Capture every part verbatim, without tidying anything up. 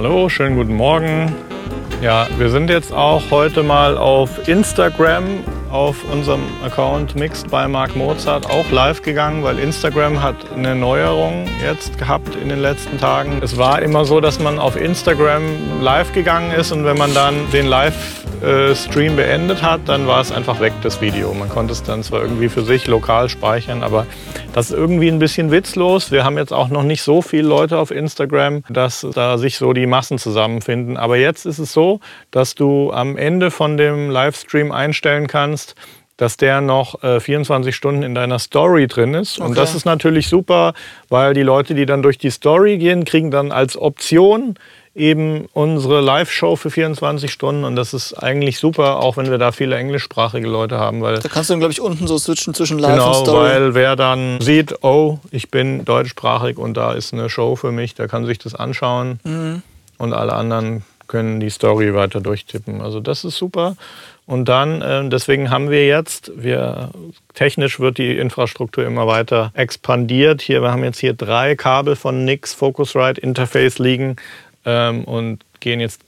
Hallo, schönen guten Morgen. Ja, wir sind jetzt auch heute mal auf Instagram, auf unserem Account Mixed by Marc Mozart, auch live gegangen, weil Instagram hat eine Neuerung jetzt gehabt in den letzten Tagen. Es war immer so, dass man auf Instagram live gegangen ist und wenn man dann den Live-Stream beendet hat, dann war es einfach weg, das Video. Man konnte es dann zwar irgendwie für sich lokal speichern, aber das ist irgendwie ein bisschen witzlos. Wir haben jetzt auch noch nicht so viele Leute auf Instagram, dass da sich so die Massen zusammenfinden. Aber jetzt ist es so, dass du am Ende von dem Livestream einstellen kannst, dass der noch äh, vierundzwanzig Stunden in deiner Story drin ist. Und okay, das ist natürlich super, weil die Leute, die dann durch die Story gehen, kriegen dann als Option eben unsere Live-Show für vierundzwanzig Stunden. Und das ist eigentlich super, auch wenn wir da viele englischsprachige Leute haben. Weil da kannst du dann, glaube ich, unten so switchen zwischen Live genau, und Story. Genau, weil wer dann sieht, oh, ich bin deutschsprachig und da ist eine Show für mich, der kann sich das anschauen. Mhm. Und alle anderen können die Story weiter durchtippen. Also das ist super. Und dann, äh, deswegen haben wir jetzt, wir, technisch wird die Infrastruktur immer weiter expandiert. Hier, wir haben jetzt hier drei Kabel von N I X Focusrite Interface liegen ähm, und gehen jetzt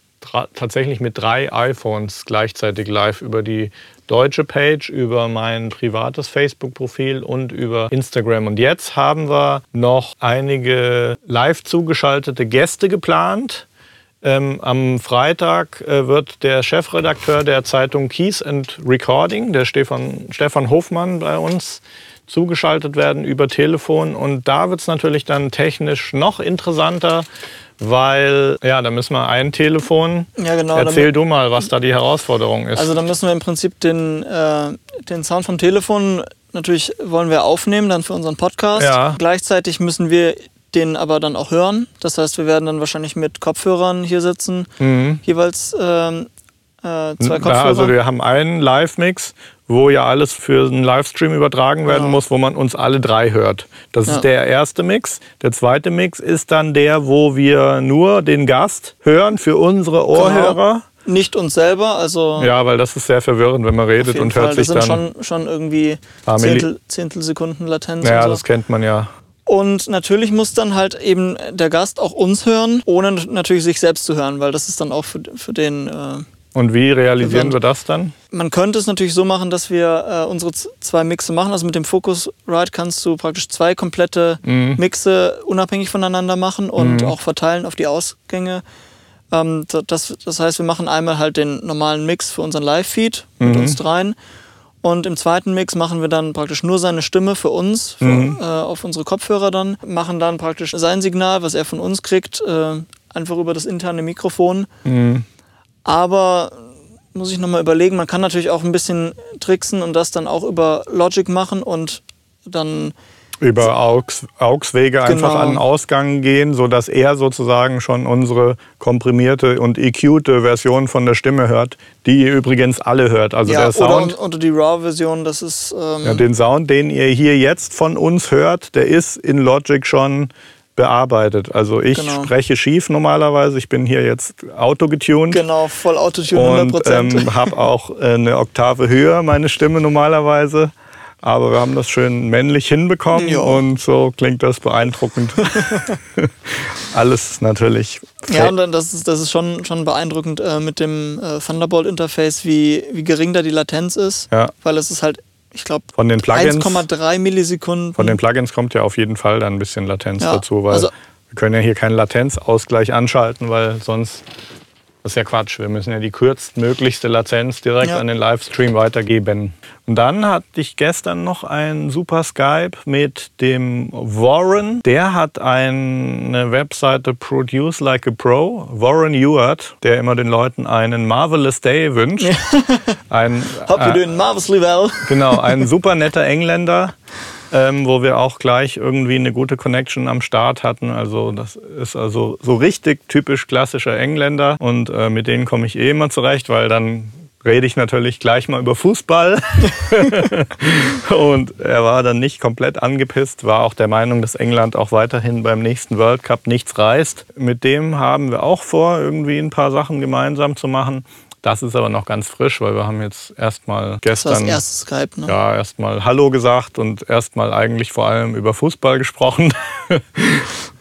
tatsächlich mit drei iPhones gleichzeitig live über die deutsche Page, über mein privates Facebook-Profil und über Instagram. Und jetzt haben wir noch einige live zugeschaltete Gäste geplant. Ähm, am Freitag äh, wird der Chefredakteur der Zeitung Keys and Recording, der Stefan, Stefan Hofmann, bei uns zugeschaltet werden über Telefon. Und da wird es natürlich dann technisch noch interessanter, weil, ja, da müssen wir ein Telefon. Ja, genau, erzähl damit, du mal, was da die Herausforderung ist. Also da müssen wir im Prinzip den, äh, den Sound vom Telefon, natürlich wollen wir aufnehmen, dann für unseren Podcast. Ja. Gleichzeitig müssen wir den aber dann auch hören. Das heißt, wir werden dann wahrscheinlich mit Kopfhörern hier sitzen, mhm. jeweils ähm, äh, zwei Kopfhörer. Ja, also wir haben einen Live-Mix, wo ja alles für einen Livestream übertragen werden ja. muss, wo man uns alle drei hört. Das ja. ist der erste Mix. Der zweite Mix ist dann der, wo wir nur den Gast hören für unsere Ohrhörer. Genau. Nicht uns selber, also... Ja, weil das ist sehr verwirrend, wenn man redet und hört Fall. sich dann... Das sind schon, schon irgendwie Zehntel, Zehntelsekunden Latenz. Ja, naja, so. Das kennt man ja. Und natürlich muss dann halt eben der Gast auch uns hören, ohne natürlich sich selbst zu hören, weil das ist dann auch für, für den... Äh, und wie realisieren Event. wir das dann? Man könnte es natürlich so machen, dass wir äh, unsere zwei Mixe machen. Also mit dem Focusrite kannst du praktisch zwei komplette mhm. Mixe unabhängig voneinander machen und mhm. auch verteilen auf die Ausgänge. Ähm, das, das heißt, wir machen einmal halt den normalen Mix für unseren Live-Feed mhm. mit uns dreien. Und im zweiten Mix machen wir dann praktisch nur seine Stimme für uns, für, mhm. äh, auf unsere Kopfhörer dann, machen dann praktisch sein Signal, was er von uns kriegt, äh, einfach über das interne Mikrofon. Mhm. Aber muss ich nochmal überlegen, man kann natürlich auch ein bisschen tricksen und das dann auch über Logic machen und dann... Über A U X, A U X-Wege einfach genau. an den Ausgang gehen, sodass er sozusagen schon unsere komprimierte und E Q'te Version von der Stimme hört, die ihr übrigens alle hört. Also ja, der Sound, oder, oder die RAW-Version, das ist... Ähm ja, den Sound, den ihr hier jetzt von uns hört, der ist in Logic schon bearbeitet. Also ich genau. spreche schief normalerweise, ich bin hier jetzt autogetuned. Genau, voll autotune hundert Prozent. Und ähm, habe auch eine Oktave höher meine Stimme normalerweise. Aber wir haben das schön männlich hinbekommen jo. und so klingt das beeindruckend. Alles natürlich. Ja, und dann, das ist, das ist schon, schon beeindruckend äh, mit dem äh, Thunderbolt-Interface, wie, wie gering da die Latenz ist. Ja. Weil es ist halt, ich glaube, eins Komma drei Millisekunden. Von den Plugins kommt ja auf jeden Fall dann ein bisschen Latenz ja. dazu, weil also, wir können ja hier keinen Latenzausgleich anschalten, weil sonst... Das ist ja Quatsch. Wir müssen ja die kürztmöglichste Latenz direkt ja. an den Livestream weitergeben. Und dann hatte ich gestern noch ein super Skype mit dem Warren. Der hat eine Webseite Produce Like a Pro. Warren Huart, der immer den Leuten einen Marvelous Day wünscht. Ein, Hope you're doing marvelously well. Genau, ein super netter Engländer. Ähm, wo wir auch gleich irgendwie eine gute Connection am Start hatten. Also das ist also so richtig typisch klassischer Engländer. Und äh, mit denen komme ich eh immer zurecht, weil dann rede ich natürlich gleich mal über Fußball. Und er war dann nicht komplett angepisst, war auch der Meinung, dass England auch weiterhin beim nächsten World Cup nichts reißt. Mit dem haben wir auch vor, irgendwie ein paar Sachen gemeinsam zu machen. Das ist aber noch ganz frisch, weil wir haben jetzt erstmal gestern. Das war das erste Skype, ne? Ja, erstmal Hallo gesagt und erstmal eigentlich vor allem über Fußball gesprochen.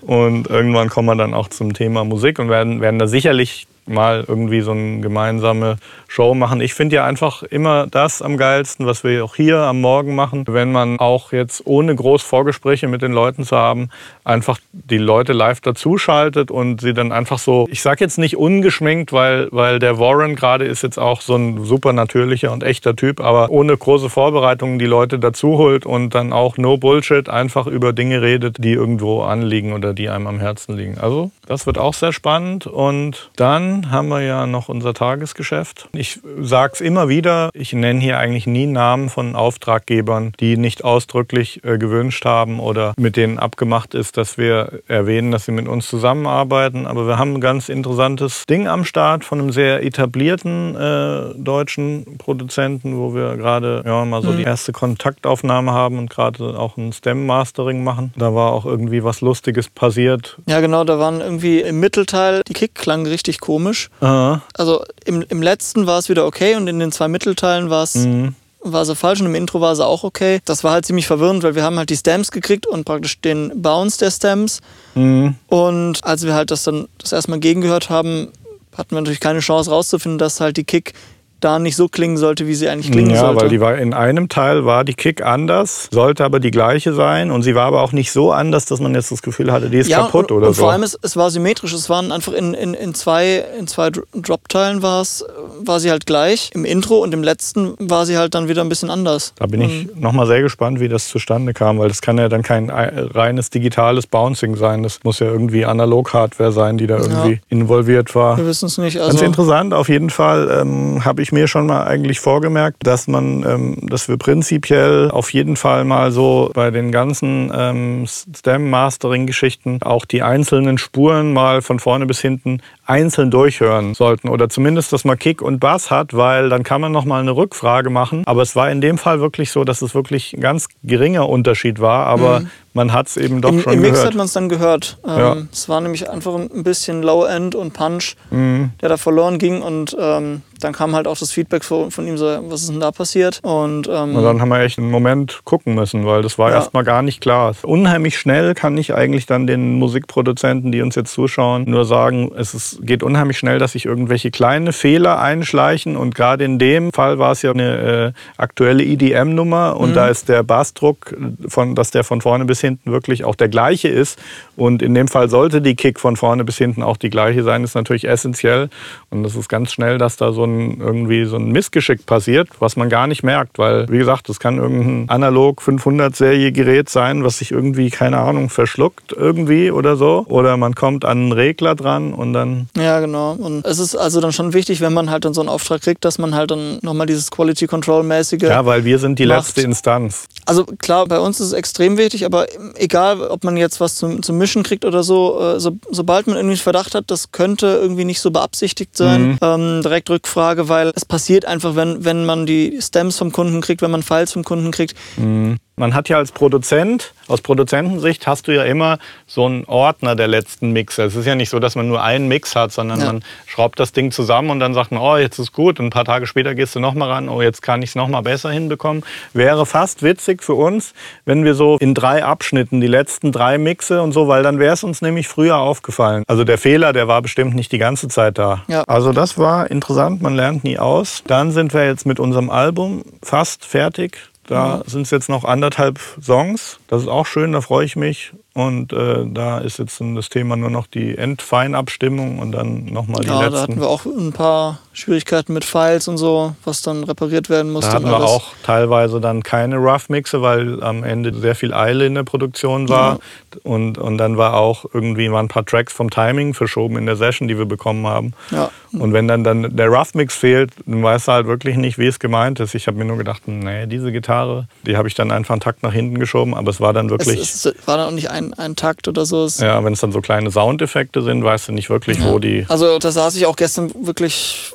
Und irgendwann kommen wir dann auch zum Thema Musik und werden, werden da sicherlich mal irgendwie so eine gemeinsame Show machen. Ich finde ja einfach immer das am geilsten, was wir auch hier am Morgen machen. Wenn man auch jetzt ohne groß Vorgespräche mit den Leuten zu haben, einfach die Leute live dazuschaltet und sie dann einfach so, ich sag jetzt nicht ungeschminkt, weil, weil der Warren gerade ist jetzt auch so ein super natürlicher und echter Typ, aber ohne große Vorbereitungen die Leute dazu holt und dann auch no Bullshit einfach über Dinge redet, die irgendwo anliegen oder die einem am Herzen liegen. Also das wird auch sehr spannend und dann haben wir ja noch unser Tagesgeschäft. Ich sage es immer wieder, ich nenne hier eigentlich nie Namen von Auftraggebern, die nicht ausdrücklich äh, gewünscht haben oder mit denen abgemacht ist, dass wir erwähnen, dass sie mit uns zusammenarbeiten. Aber wir haben ein ganz interessantes Ding am Start von einem sehr etablierten äh, deutschen Produzenten, wo wir gerade ja, mal so mhm. die erste Kontaktaufnahme haben und gerade auch ein Stem-Mastering machen. Da war auch irgendwie was Lustiges passiert. Ja genau, da waren irgendwie im Mittelteil, die Kick klang richtig komisch. Aha. Also im, im letzten war es wieder okay und in den zwei Mittelteilen war es mhm. war sie falsch und im Intro war sie auch okay. Das war halt ziemlich verwirrend, weil wir haben halt die Stems gekriegt und praktisch den Bounce der Stems. Mhm. Und als wir halt das dann das erstmal gegengehört haben, hatten wir natürlich keine Chance rauszufinden, dass halt die Kick da nicht so klingen sollte, wie sie eigentlich klingen ja, sollte. Ja, weil die war, in einem Teil war die Kick anders, sollte aber die gleiche sein und sie war aber auch nicht so anders, dass man jetzt das Gefühl hatte, die ist ja, kaputt und, oder und so. Ja, vor allem, es, es war symmetrisch. Es waren einfach in, in, in zwei, in zwei Drop-Teilen war sie halt gleich. Im Intro und im letzten war sie halt dann wieder ein bisschen anders. Da bin ich mhm. nochmal sehr gespannt, wie das zustande kam, weil das kann ja dann kein reines digitales Bouncing sein. Das muss ja irgendwie Analog-Hardware sein, die da irgendwie ja. involviert war. Wir wissen es nicht. Also ganz interessant, auf jeden Fall ähm, habe ich mir schon mal eigentlich vorgemerkt, dass man, ähm, dass wir prinzipiell auf jeden Fall mal so bei den ganzen ähm, Stem-Mastering-Geschichten auch die einzelnen Spuren mal von vorne bis hinten einzeln durchhören sollten oder zumindest, dass man Kick und Bass hat, weil dann kann man nochmal eine Rückfrage machen. Aber es war in dem Fall wirklich so, dass es wirklich ein ganz geringer Unterschied war, aber mhm. man hat es eben doch Im, schon im gehört. Im Mix hat man es dann gehört. Ähm, ja. Es war nämlich einfach ein bisschen Low-End und Punch, mhm. der da verloren ging und ähm, dann kam halt auch das Feedback von, von ihm so, was ist denn da passiert? Und, ähm, und dann haben wir echt einen Moment gucken müssen, weil das war ja. erstmal gar nicht klar. Unheimlich schnell kann ich eigentlich dann den Musikproduzenten, die uns jetzt zuschauen, nur sagen, es ist geht unheimlich schnell, dass sich irgendwelche kleine Fehler einschleichen und gerade in dem Fall war es ja eine äh, aktuelle E D M-Nummer und mhm. da ist der Bassdruck, von, dass der von vorne bis hinten wirklich auch der gleiche ist und in dem Fall sollte die Kick von vorne bis hinten auch die gleiche sein, ist natürlich essentiell und das ist ganz schnell, dass da so ein, irgendwie so ein Missgeschick passiert, was man gar nicht merkt, weil wie gesagt, das kann irgendein analog fünfhundert-Serie-Gerät sein, was sich irgendwie, keine Ahnung, verschluckt irgendwie oder so oder man kommt an einen Regler dran und dann ja, genau. Und es ist also dann schon wichtig, wenn man halt dann so einen Auftrag kriegt, dass man halt dann nochmal dieses Quality-Control-mäßige ja, weil wir sind die macht. letzte Instanz. Also klar, bei uns ist es extrem wichtig, aber egal, ob man jetzt was zum, zum Mischen kriegt oder so, äh, so, sobald man irgendwie einen Verdacht hat, das könnte irgendwie nicht so beabsichtigt sein, mhm. ähm, direkt Rückfrage, weil es passiert einfach, wenn, wenn man die Stems vom Kunden kriegt, wenn man Files vom Kunden kriegt. Mhm. Man hat ja als Produzent, aus Produzentensicht hast du ja immer so einen Ordner der letzten Mixer. Es ist ja nicht so, dass man nur einen Mix hat, sondern ja. man schraubt das Ding zusammen und dann sagt man, oh, jetzt ist gut. Und ein paar Tage später gehst du nochmal ran, oh, jetzt kann ich es nochmal besser hinbekommen. Wäre fast witzig für uns, wenn wir so in drei Abschnitten, die letzten drei Mixe und so, weil dann wäre es uns nämlich früher aufgefallen. Also der Fehler, der war bestimmt nicht die ganze Zeit da. Ja. Also das war interessant, man lernt nie aus. Dann sind wir jetzt mit unserem Album fast fertig. Da sind es jetzt noch anderthalb Songs. Das ist auch schön, da freue ich mich. Und äh, da ist jetzt das Thema nur noch die Endfeinabstimmung und dann nochmal die ja, letzten. Ja, da hatten wir auch ein paar Schwierigkeiten mit Files und so, was dann repariert werden musste. Da hatten wir alles. Auch teilweise dann keine Rough-Mixe, weil am Ende sehr viel Eile in der Produktion war. Ja. Und, und dann war auch irgendwie waren ein paar Tracks vom Timing verschoben in der Session, die wir bekommen haben. Ja. Und wenn dann, dann der Rough-Mix fehlt, dann weißt du halt wirklich nicht, wie es gemeint ist. Ich habe mir nur gedacht, nee, diese Gitarre, die habe ich dann einfach einen Takt nach hinten geschoben, aber es war dann wirklich... Es, es war dann auch nicht ein Ein, ein Takt oder so. Ja, wenn es dann so kleine Soundeffekte sind, weißt du nicht wirklich, ja. wo die... Also da saß ich auch gestern wirklich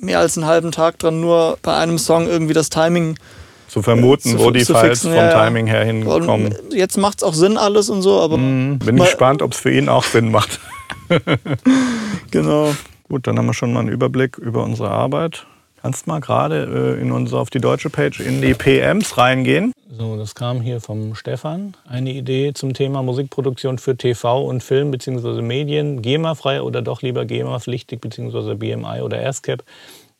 mehr als einen halben Tag dran, nur bei einem Song irgendwie das Timing zu vermuten, zu, wo die Files fixen, vom ja, Timing her hinkommen. Jetzt macht es auch Sinn alles und so, aber... Mhm, bin ich gespannt, ob es für ihn auch Sinn macht. Genau. Gut, dann haben wir schon mal einen Überblick über unsere Arbeit. Kannst mal gerade äh, in unser, auf die deutsche Page in die P Ms reingehen. So, das kam hier vom Stefan. Eine Idee zum Thema Musikproduktion für T V und Film bzw. Medien. GEMA-frei oder doch lieber GEMA-pflichtig bzw. B M I oder ASCAP.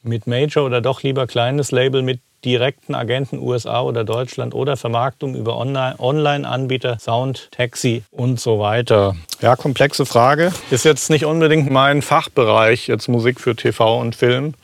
Mit Major oder doch lieber kleines Label mit direkten Agenten U S A oder Deutschland oder Vermarktung über Online-Anbieter, Sound, Taxi und so weiter. Ja, komplexe Frage. Ist jetzt nicht unbedingt mein Fachbereich, jetzt Musik für T V und Film.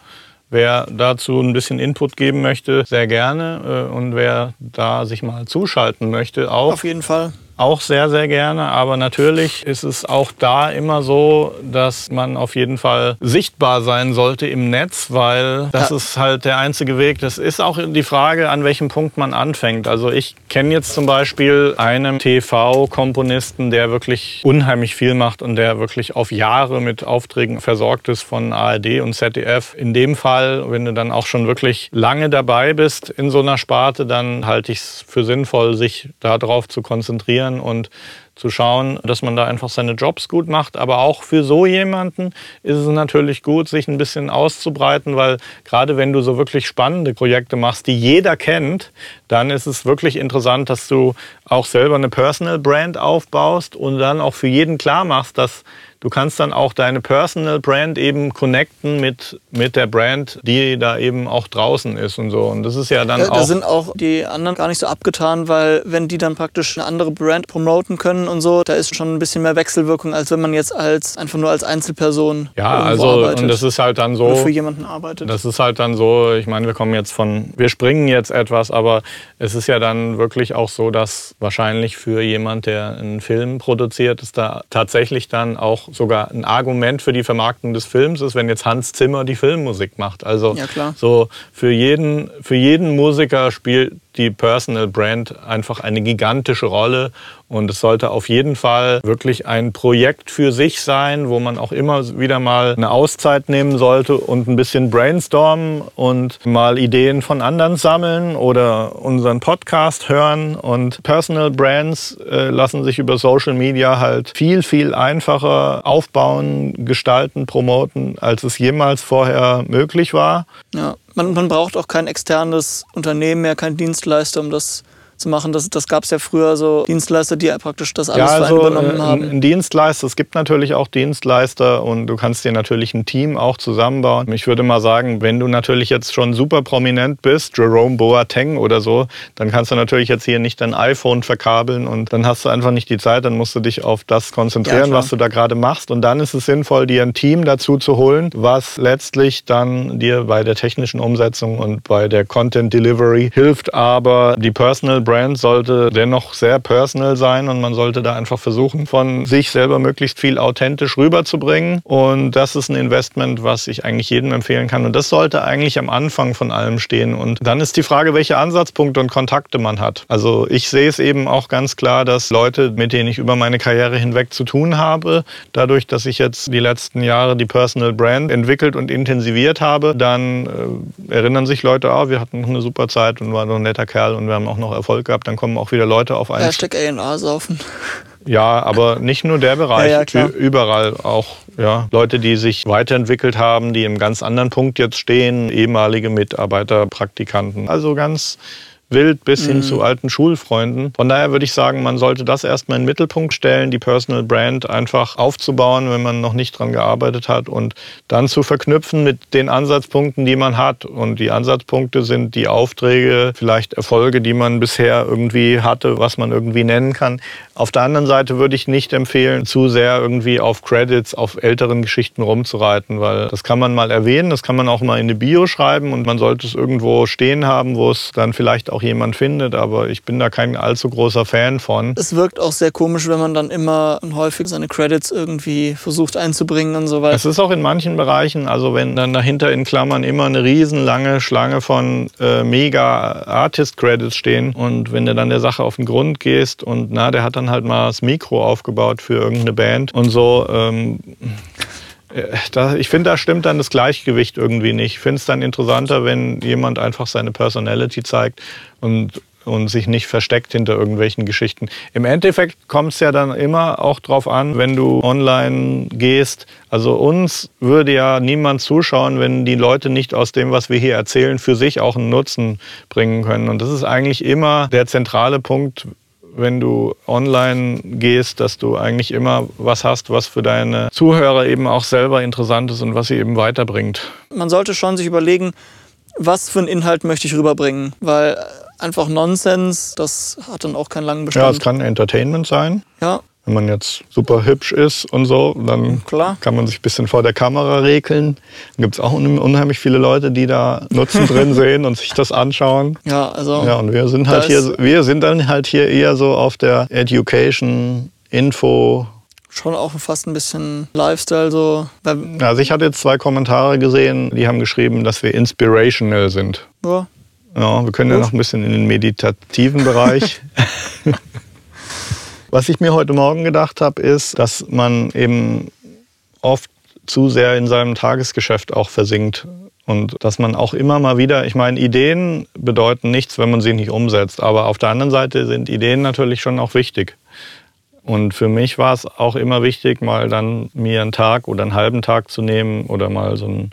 Wer dazu ein bisschen Input geben möchte, sehr gerne. Und wer da sich mal zuschalten möchte, auch. Auf jeden Fall. Auch sehr, sehr gerne. Aber natürlich ist es auch da immer so, dass man auf jeden Fall sichtbar sein sollte im Netz, weil das ja. ist halt der einzige Weg. Das ist auch die Frage, an welchem Punkt man anfängt. Also ich kenne jetzt zum Beispiel einen T V-Komponisten, der wirklich unheimlich viel macht und der wirklich auf Jahre mit Aufträgen versorgt ist von A R D und Z D F. In dem Fall, wenn du dann auch schon wirklich lange dabei bist in so einer Sparte, dann halte ich es für sinnvoll, sich darauf zu konzentrieren und zu schauen, dass man da einfach seine Jobs gut macht. Aber auch für so jemanden ist es natürlich gut, sich ein bisschen auszubreiten, weil gerade wenn du so wirklich spannende Projekte machst, die jeder kennt, dann ist es wirklich interessant, dass du auch selber eine Personal Brand aufbaust und dann auch für jeden klar machst, dass du kannst dann auch deine Personal Brand eben connecten mit, mit der Brand, die da eben auch draußen ist und so. Und das ist ja dann ja, auch... Da sind auch die anderen gar nicht so abgetan, weil wenn die dann praktisch eine andere Brand promoten können und so, da ist schon ein bisschen mehr Wechselwirkung, als wenn man jetzt als einfach nur als Einzelperson ja, also arbeitet. Und das ist halt dann so... Oder für jemanden arbeitet. Das ist halt dann so, ich meine, wir kommen jetzt von... Wir springen jetzt etwas, aber es ist ja dann wirklich auch so, dass wahrscheinlich für jemand, der einen Film produziert, ist da tatsächlich dann auch sogar ein Argument für die Vermarktung des Films ist, wenn jetzt Hans Zimmer die Filmmusik macht. Also ja, klar. So für jeden, für jeden Musiker spielt die Personal Brand einfach eine gigantische Rolle und es sollte auf jeden Fall wirklich ein Projekt für sich sein, wo man auch immer wieder mal eine Auszeit nehmen sollte und ein bisschen brainstormen und mal Ideen von anderen sammeln oder unseren Podcast hören. Und Personal Brands äh, lassen sich über Social Media halt viel, viel einfacher aufbauen, gestalten, promoten, als es jemals vorher möglich war. Ja. Man, man braucht auch kein externes Unternehmen mehr, keinen Dienstleister, um das zu machen. Das, das gab es ja früher so Dienstleister, die ja praktisch das alles ja, also übernommen haben. Ein Dienstleister, es gibt natürlich auch Dienstleister und du kannst dir natürlich ein Team auch zusammenbauen. Ich würde mal sagen, wenn du natürlich jetzt schon super prominent bist, Jerome Boateng oder so, dann kannst du natürlich jetzt hier nicht dein iPhone verkabeln und dann hast du einfach nicht die Zeit, dann musst du dich auf das konzentrieren, ja, was du da gerade machst und dann ist es sinnvoll, dir ein Team dazu zu holen, was letztlich dann dir bei der technischen Umsetzung und bei der Content Delivery hilft, aber die Personal Brand sollte dennoch sehr personal sein und man sollte da einfach versuchen, von sich selber möglichst viel authentisch rüberzubringen. Und das ist ein Investment, was ich eigentlich jedem empfehlen kann. Und das sollte eigentlich am Anfang von allem stehen. Und dann ist die Frage, welche Ansatzpunkte und Kontakte man hat. Also ich sehe es eben auch ganz klar, dass Leute, mit denen ich über meine Karriere hinweg zu tun habe, dadurch, dass ich jetzt die letzten Jahre die Personal Brand entwickelt und intensiviert habe, dann äh, erinnern sich Leute, oh, wir hatten eine super Zeit und waren so ein netter Kerl und wir haben auch noch Erfolg gehabt, dann kommen auch wieder Leute auf einen... Hashtag A und R saufen. Ja, aber nicht nur der Bereich, ja, ja, überall auch ja, Leute, die sich weiterentwickelt haben, die im ganz anderen Punkt jetzt stehen, ehemalige Mitarbeiter, Praktikanten, also ganz wild bis hin mhm. zu alten Schulfreunden. Von daher würde ich sagen, man sollte das erstmal in den Mittelpunkt stellen, die Personal Brand einfach aufzubauen, wenn man noch nicht dran gearbeitet hat und dann zu verknüpfen mit den Ansatzpunkten, die man hat. Und die Ansatzpunkte sind die Aufträge, vielleicht Erfolge, die man bisher irgendwie hatte, was man irgendwie nennen kann. Auf der anderen Seite würde ich nicht empfehlen, zu sehr irgendwie auf Credits, auf älteren Geschichten rumzureiten, weil das kann man mal erwähnen, das kann man auch mal in eine Bio schreiben und man sollte es irgendwo stehen haben, wo es dann vielleicht auch jemand findet, aber ich bin da kein allzu großer Fan von. Es wirkt auch sehr komisch, wenn man dann immer und häufig seine Credits irgendwie versucht einzubringen und so weiter. Es ist auch in manchen Bereichen, also wenn dann dahinter in Klammern immer eine riesenlange Schlange von äh, Mega-Artist-Credits stehen und wenn du dann der Sache auf den Grund gehst und na, der hat dann halt mal das Mikro aufgebaut für irgendeine Band und so, ähm... Ich finde, da stimmt dann das Gleichgewicht irgendwie nicht. Ich finde es dann interessanter, wenn jemand einfach seine Personality zeigt und und sich nicht versteckt hinter irgendwelchen Geschichten. Im Endeffekt kommt es ja dann immer auch drauf an, wenn du online gehst. Also uns würde ja niemand zuschauen, wenn die Leute nicht aus dem, was wir hier erzählen, für sich auch einen Nutzen bringen können. Und das ist eigentlich immer der zentrale Punkt, wenn du online gehst, dass du eigentlich immer was hast, was für deine Zuhörer eben auch selber interessant ist und was sie eben weiterbringt. Man sollte schon sich überlegen, was für einen Inhalt möchte ich rüberbringen, weil einfach Nonsens, das hat dann auch keinen langen Bestand. Ja, es kann Entertainment sein. Ja. Wenn man jetzt super hübsch ist und so, dann Klar. kann man sich ein bisschen vor der Kamera rekeln. Dann gibt es auch unheimlich viele Leute, die da Nutzen drin sehen und sich das anschauen. Ja, also ja, und wir sind halt hier, wir sind dann halt hier eher so auf der Education, Info. Schon auch fast ein bisschen Lifestyle so. Also ich hatte jetzt zwei Kommentare gesehen, die haben geschrieben, dass wir inspirational sind. Ja. Ja, wir können Gut. ja noch ein bisschen in den meditativen Bereich. Was ich mir heute Morgen gedacht habe, ist, dass man eben oft zu sehr in seinem Tagesgeschäft auch versinkt. Und dass man auch immer mal wieder, ich meine, Ideen bedeuten nichts, wenn man sie nicht umsetzt. Aber auf der anderen Seite sind Ideen natürlich schon auch wichtig. Und für mich war es auch immer wichtig, mal dann mir einen Tag oder einen halben Tag zu nehmen oder mal so, ein,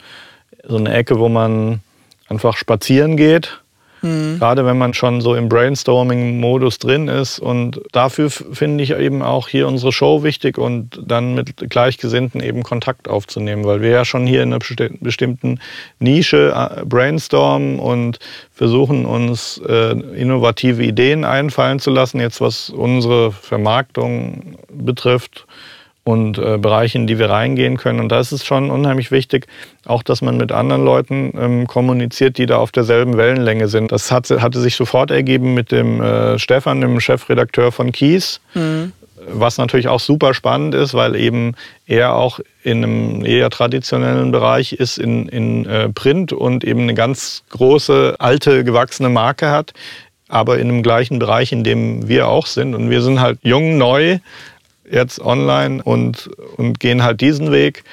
so eine Ecke, wo man einfach spazieren geht. Mhm. Gerade wenn man schon so im Brainstorming-Modus drin ist. Und dafür finde ich eben auch hier unsere Show wichtig und dann mit Gleichgesinnten eben Kontakt aufzunehmen, weil wir ja schon hier in einer bestimmten Nische brainstormen und versuchen uns äh, innovative Ideen einfallen zu lassen, jetzt was unsere Vermarktung betrifft und äh, Bereiche, in die wir reingehen können. Und da ist es schon unheimlich wichtig, auch dass man mit anderen Leuten ähm, kommuniziert, die da auf derselben Wellenlänge sind. Das hat, hatte sich sofort ergeben mit dem äh, Stefan, dem Chefredakteur von Keys, mhm. was natürlich auch super spannend ist, weil eben er auch in einem eher traditionellen Bereich ist, in, in äh, Print und eben eine ganz große, alte, gewachsene Marke hat, aber in dem gleichen Bereich, in dem wir auch sind. Und wir sind halt jung, neu, jetzt online und, und gehen halt diesen Weg.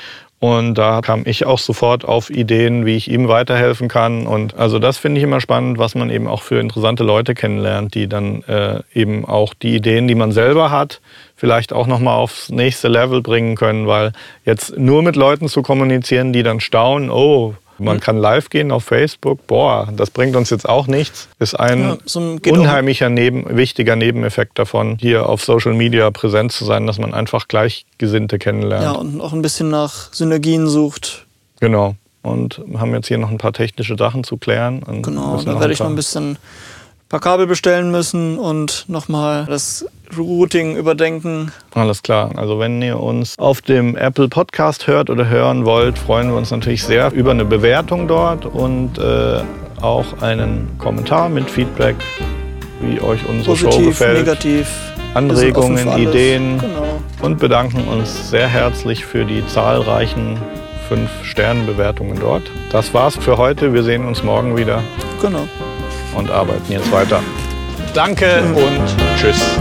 Und da kam ich auch sofort auf Ideen, wie ich ihm weiterhelfen kann. Und also das finde ich immer spannend, was man eben auch für interessante Leute kennenlernt, die dann äh, eben auch die Ideen, die man selber hat, vielleicht auch nochmal aufs nächste Level bringen können. Weil jetzt nur mit Leuten zu kommunizieren, die dann staunen, oh, man kann live gehen auf Facebook, boah, das bringt uns jetzt auch nichts, ist ein ja, so unheimlicher, neben, wichtiger Nebeneffekt davon, hier auf Social Media präsent zu sein, dass man einfach Gleichgesinnte kennenlernt. Ja, und auch ein bisschen nach Synergien sucht. Genau, und haben jetzt hier noch ein paar technische Sachen zu klären. Und genau, da werde ich noch ein bisschen ein paar Kabel bestellen müssen und nochmal das Routing überdenken. Alles klar. Also wenn ihr uns auf dem Apple Podcast hört oder hören wollt, freuen wir uns natürlich sehr über eine Bewertung dort und äh, auch einen Kommentar mit Feedback, wie euch unsere Positiv, Show gefällt. Negativ. Anregungen, Ideen. Genau. Und bedanken uns sehr herzlich für die zahlreichen fünf Sterne Bewertungen dort. Das war's für heute. Wir sehen uns morgen wieder. Genau. Und arbeiten jetzt weiter. Danke und tschüss.